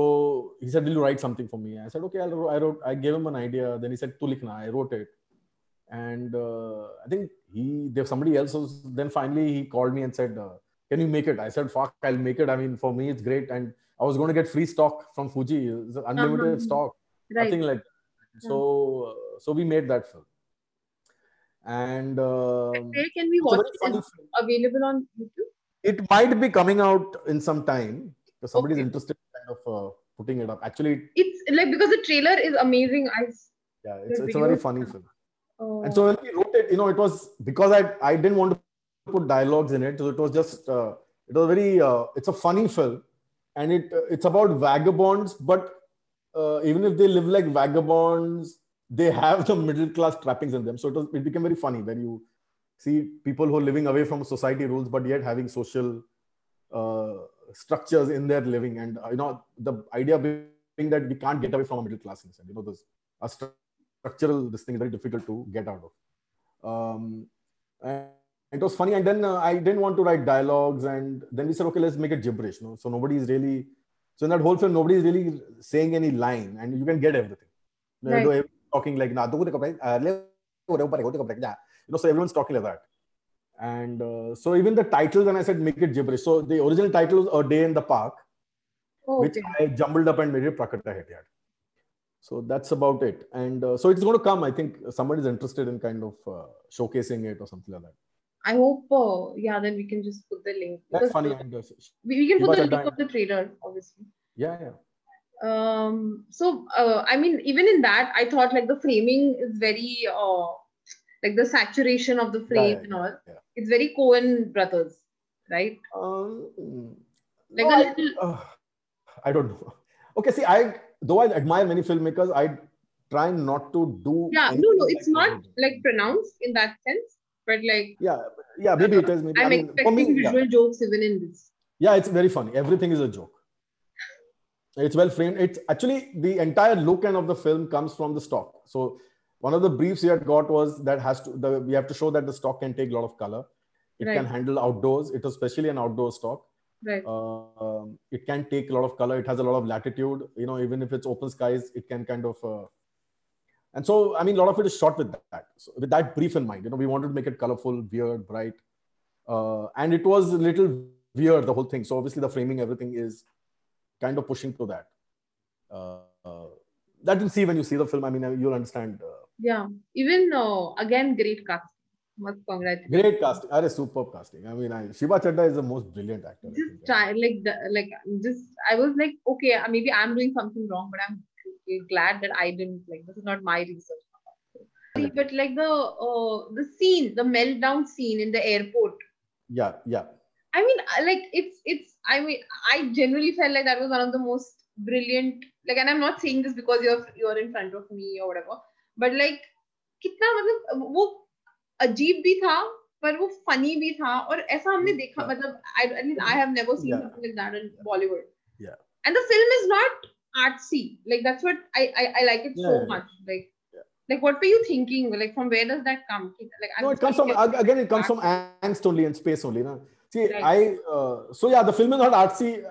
he said, will you write something for me? I said, okay, I'll, I wrote, I gave him an idea. Then he said, tu likhna. I wrote it. And uh, I think he, there somebody else was, then finally he called me and said, uh, can you make it? I said, fuck, I'll make it. I mean, for me, it's great. And I was going to get free stock from Fuji, unlimited uh-huh. stock, right. Nothing like that. So, uh, so we made that film. And uh, okay, can we watch it? It's available on YouTube? It might be coming out in some time. So somebody's okay. interested in kind of uh, putting it up. Actually, it's like because the trailer is amazing. I yeah, it's, it's a very funny film. Oh. And so when we wrote it, you know, it was because I I didn't want to put dialogues in it. So it was just uh, it was very uh, it's a funny film, and it uh, it's about vagabonds. But uh, even if they live like vagabonds, they have the middle class trappings in them. So it was, it became very funny when you see people who are living away from society rules, but yet having social. Uh, structures in their living, and uh, you know the idea being that we can't get away from a middle class instead. You know, this a stru structural this thing is very difficult to get out of. Um, and it was funny, and then uh, I didn't want to write dialogues, and then we said, okay, let's make it gibberish. You know, so nobody is really so in that whole film nobody is really saying any line, and you can get everything. You know, right. Talking like nah, you know, so everyone's talking like that. And uh, so even the title, when I said make it gibberish, so the original title was A Day in the Park, oh, which okay. I jumbled up and made it Prakata Hathiyaad. So that's about it. And uh, so it's going to come. I think somebody's interested in kind of uh, showcasing it or something like that. I hope, uh, yeah, then we can just put the link. That's funny. We, we can put the link of the trailer, obviously. Yeah, yeah. Um, so, uh, I mean, even in that, I thought like the framing is very... Uh, Like the saturation of the frame yeah, and all. Yeah. It's very Coen Brothers, right? Um, like no, a little... I, uh, I don't know. Okay, see, I though I admire many filmmakers, I try not to do... Yeah, no, no, it's like not like pronounced in that sense, but like... Yeah, yeah, maybe it is. Maybe. I'm I mean, expecting me, visual yeah. jokes even in this. Yeah, it's very funny. Everything is a joke. It's well framed. It's actually the entire look and of the film comes from the stock. So one of the briefs we had got was that has to the, we have to show that the stock can take a lot of color. It right. can handle outdoors. It was especially an outdoor stock. Right. Uh, um, it can take a lot of color. It has a lot of latitude. You know, even if it's open skies, it can kind of. Uh, and so, I mean, a lot of it is shot with that. So with that brief in mind, you know, we wanted to make it colorful, weird, bright, uh, and it was a little weird, the whole thing. So obviously, the framing, everything is kind of pushing to that. Uh, uh, that you'll see when you see the film. I mean, you'll understand. Uh, yeah. Even uh, again, great cast. Must congratulate. Great casting. Arey, superb casting. I mean, I, Shiva Chadda is the most brilliant actor. Just try, like, the, like, just, I was like, okay, maybe I'm doing something wrong, but I'm glad that I didn't, like, this is not my research. But like the, uh, the scene, the meltdown scene in the airport. Yeah, yeah. I mean, like, it's, it's, I mean, I generally felt like that was one of the most brilliant, like, and I'm not saying this because you're, you're in front of me or whatever, but like, kitna, matlab, wo, अजीब भी था पर वो funny भी था और ऐसा हमने देखा मतलब I, I mean I have never seen yeah. something like that in yeah. Bollywood yeah and the film is not artsy like that's what I I, I like it yeah, so yeah. much like yeah. like what were you thinking like from where does that come like I'm no it comes from it again it comes from angst only and space only na see right. I uh, so yeah the film is not artsy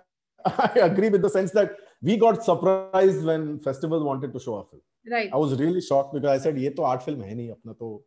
I agree with the sense that we got surprised when festival wanted to show our film right I was really shocked because I said ये तो art film है नहीं अपना तो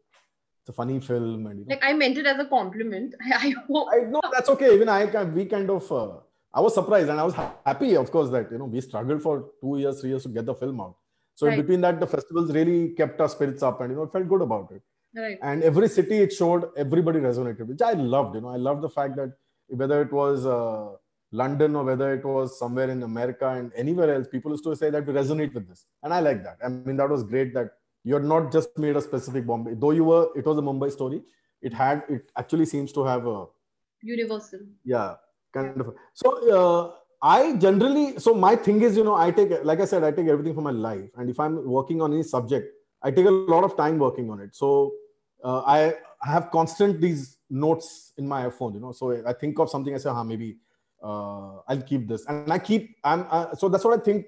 it's a funny film and you know, like I meant it as a compliment I hope I know that's okay even I can we kind of uh, I was surprised and I was happy of course that you know we struggled for two years three years to get the film out so right. in between that the festivals really kept our spirits up and you know it felt good about it right and every city it showed everybody resonated which I loved you know I loved the fact that whether it was uh, London or whether it was somewhere in America and anywhere else people used to say that we resonate with this and I like that I mean that was great that you're not just made a specific Bombay, though you were, it was a Mumbai story. It had, it actually seems to have a... Universal. Yeah, kind of. So, uh, I generally, so my thing is, you know, I take, like I said, I take everything from my life. And if I'm working on any subject, I take a lot of time working on it. So, uh, I have constant these notes in my phone, you know. So, I think of something, I say, ah, maybe uh, I'll keep this. And I keep, I'm, I, so that's what I think.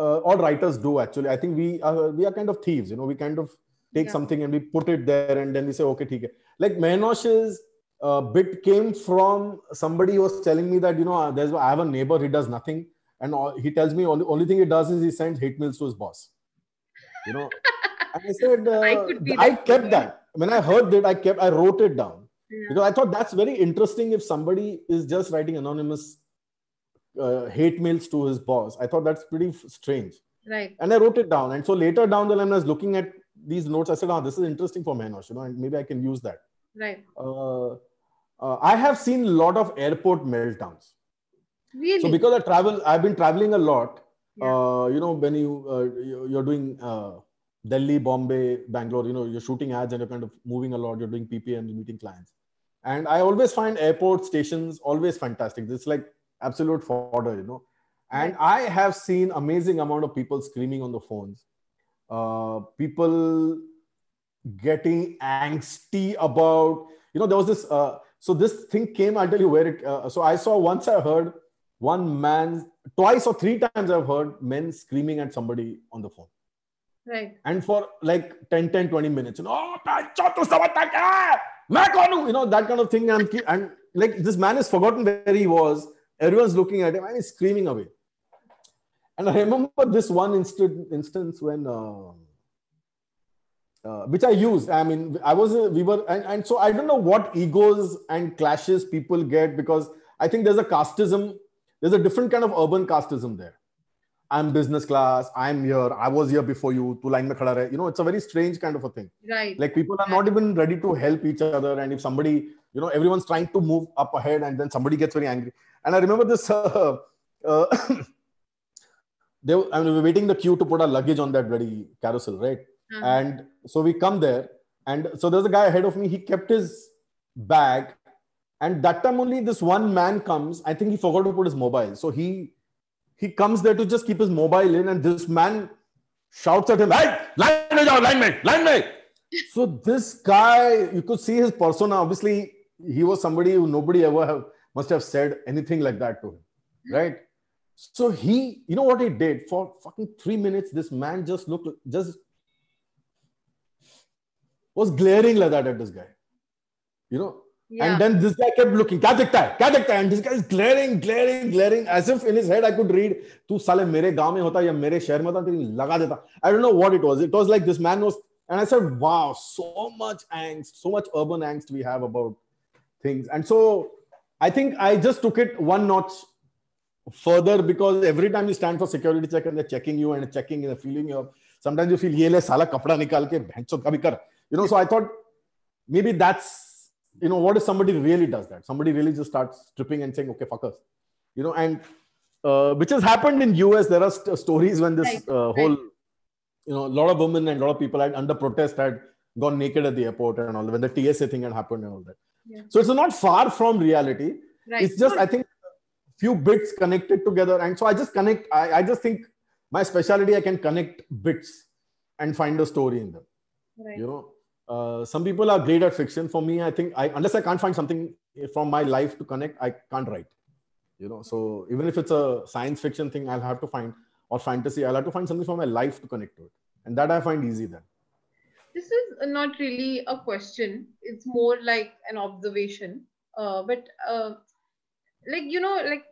Uh, all writers do actually. I think we are, we are kind of thieves, you know, we kind of take yeah. something and we put it there and then we say, okay, theek hai. Like Mehenosh's uh, bit came from somebody who was telling me that, you know, there's, I have a neighbor, he does nothing. And all, he tells me only, only thing he does is he sends hate mails to his boss, you know. And I said, uh, I, I kept way. that. When I heard that, I kept, I wrote it down. Yeah. Because I thought that's very interesting if somebody is just writing anonymous Uh, hate mails to his boss. I thought that's pretty strange. Right. And I wrote it down. And so later down the line, I was looking at these notes. I said, oh, this is interesting for Mehenosh, you know, and maybe I can use that. Right. Uh, uh, I have seen a lot of airport meltdowns. Really? So because I travel, I've been traveling a lot. Yeah. Uh, you know, when you, uh, you're doing uh, Delhi, Bombay, Bangalore, you know, you're shooting ads and you're kind of moving a lot. You're doing P P M, you're meeting clients. And I always find airport stations always fantastic. It's like absolute fodder, you know. And I have seen amazing amount of people screaming on the phones. Uh, people getting angsty about, you know, there was this, uh, so this thing came, I'll tell you where it, uh, so I saw once I heard one man, twice or three times I've heard men screaming at somebody on the phone. Right. And for like ten, twenty minutes, you know, oh, you know, that kind of thing. And, and like this man has forgotten where he was. Everyone's looking at him and he's screaming away. And I remember this one instant, instance when, uh, uh, which I used. I mean, I was, a, we were, and, and so I don't know what egos and clashes people get because I think there's a casteism, there's a different kind of urban casteism there. I'm business class, I'm here, I was here before you, tu line mein khada rahe. You know, it's a very strange kind of a thing. Right. Like people are not even ready to help each other. And if somebody, you know, everyone's trying to move up ahead and then somebody gets very angry. And I remember this, uh, uh, they were, I mean, we were waiting the queue to put our luggage on that bloody carousel, right? Uh-huh. And so we come there and so there's a guy ahead of me, he kept his bag and that time only this one man comes, I think he forgot to put his mobile. So he, he comes there to just keep his mobile in and this man shouts at him, hey, line me down, line me, line me. So this guy, you could see his persona, obviously he was somebody who nobody ever have, must have said anything like that to him, right? So he, you know what he did for fucking three minutes? This man just looked, just was glaring like that at this guy, you know. Yeah. And then this guy kept looking, kya dikhta hai? Kya dikhta hai? And this guy is glaring, glaring, glaring, as if in his head I could read, tu sale mere gaon mein hota ya mere shehar mein hota, laga deta. I don't know what it was. It was like this man was, and I said, wow, so much angst, so much urban angst we have about things. And so I think I just took it one notch further, because every time you stand for security check and they're checking you and checking and they're feeling you up, sometimes you feel, ye le sala kapda nikal ke bhencho kabhi kar. You know, so I thought maybe that's, you know, what if somebody really does that? Somebody really just starts stripping and saying, okay, fuck us. You know, and uh, which has happened in U S. There are st stories when this right. uh, whole, you know, a lot of women and a lot of people had under protest had gone naked at the airport and all that, when the T S A thing had happened and all that. Yeah. So it's not far from reality. Right. It's just, I think, few bits connected together. And so I just connect, I, I just think my speciality, I can connect bits and find a story in them, right. you know. Uh, some people are great at fiction. For me, I think I, unless I can't find something from my life to connect, I can't write, you know. So even if it's a science fiction thing, I'll have to find, or fantasy, I'll have to find something from my life to connect to it. And that I find easy then. This is not really a question. It's more like an observation. Uh, but uh, like, you know, like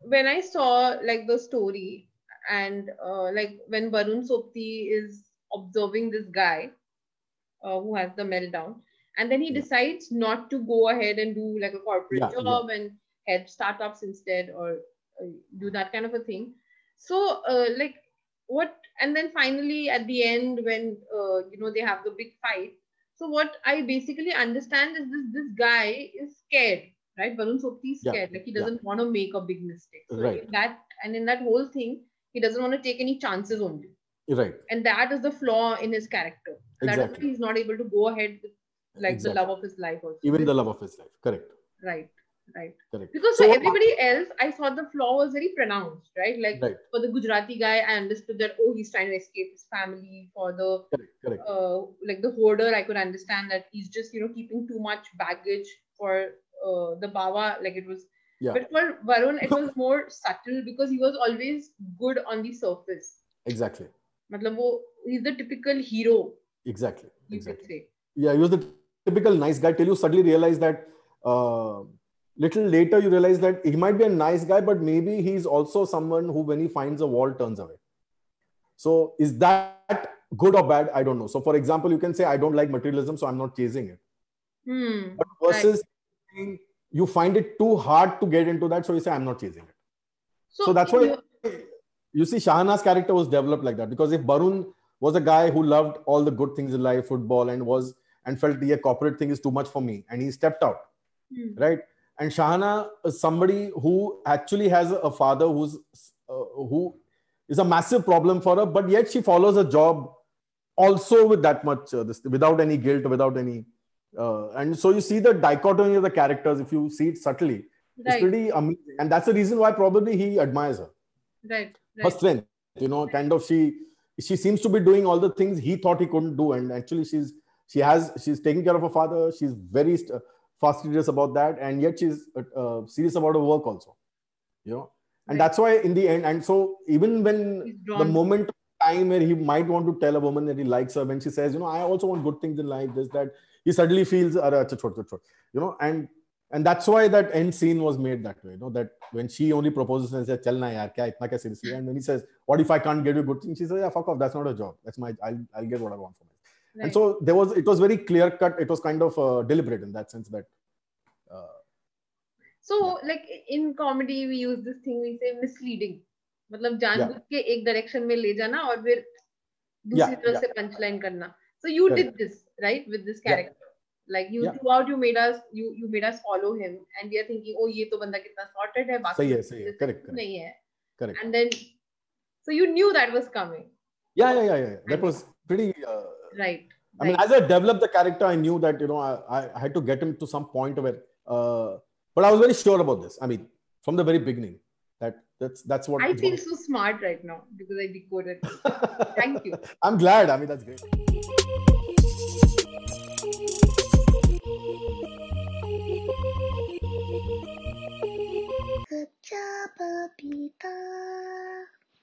when I saw like the story and uh, like when Barun Sobti is observing this guy, Uh, who has the meltdown, and then he yeah. decides not to go ahead and do like a corporate yeah, job yeah. and head startups instead, or uh, do that kind of a thing. So uh, like what, and then finally at the end when uh, you know, they have the big fight. So what I basically understand is this, this guy is scared, right? Barun Sobti is scared, yeah. like he doesn't yeah. want to make a big mistake. So right. in that, and in that whole thing, he doesn't want to take any chances only. Right. And that is the flaw in his character. That exactly. is why he's not able to go ahead with like exactly. the love of his life also. Even the love of his life. Correct. Right. Right. Correct. Because so, for everybody else, I thought the flaw was very pronounced, right? Like right. for the Gujarati guy, I understood that, oh, he's trying to escape his family. For the correct, correct. Uh, like the hoarder, I could understand that he's just, you know, keeping too much baggage for uh, the Baba. Like it was, yeah. but for Varun, it was more subtle because he was always good on the surface. Exactly. Matlab wo, he's the typical hero. Exactly. Exactly. Yeah, he was the typical nice guy till you suddenly realize that uh, little later you realize that he might be a nice guy, but maybe he's also someone who when he finds a wall turns away. So is that good or bad? I don't know. So for example, you can say, I don't like materialism, so I'm not chasing it. Hmm, but versus right. you find it too hard to get into that. So you say, I'm not chasing it. So, so that's why you see Shahana's character was developed like that, because if Barun was a guy who loved all the good things in life, football, and was and felt the yeah, corporate thing is too much for me, and he stepped out, mm. right? And Shahana is somebody who actually has a father who's uh, who is a massive problem for her, but yet she follows a job also with that much uh, this, without any guilt, without any, uh, and so you see the dichotomy of the characters if you see it subtly. Right. It's pretty amazing, and that's the reason why probably he admires her. Right. Right. Her strength, you know, right. kind of she. She seems to be doing all the things he thought he couldn't do, and actually she's she has she's taking care of her father. She's very fastidious about that, and yet she's uh, serious about her work also, you know. And right. that's why in the end, and so even when the moment of time where he might want to tell a woman that he likes her, when she says, you know, I also want good things in life, this that, he suddenly feels, you know, and and that's why that end scene was made that way, you know, that when she only proposes and says, Chal na yaar, kya, itna kya seriously? And when he says, what if I can't get you a good thing? She says, yeah, fuck off. That's not a job. That's my, I'll, I'll get what I want from it. Right. And so there was, it was very clear cut. It was kind of uh, deliberate in that sense that. Uh, so yeah. like in comedy, we use this thing, we say misleading. Matlab jaanbujh ke ek direction mein le jana aur phir dusri taraf se punchline karna. So you right. did this, right? With this character. Yeah. Like you yeah. throughout you made us you you made us follow him, and we are thinking, oh, ye to banda kitna sorted hai, baaki sahi hai, sahi hai. Correct, correct. Hai. Correct. And then so you knew that was coming. Yeah, yeah, yeah, yeah. That was pretty uh, right. I right. mean, as I developed the character, I knew that, you know, I, I had to get him to some point where, uh, but I was very sure about this. I mean, from the very beginning, that that's that's what I feel so smart right now because I decoded. Thank you. I'm glad. I mean, that's great. Good job. papita.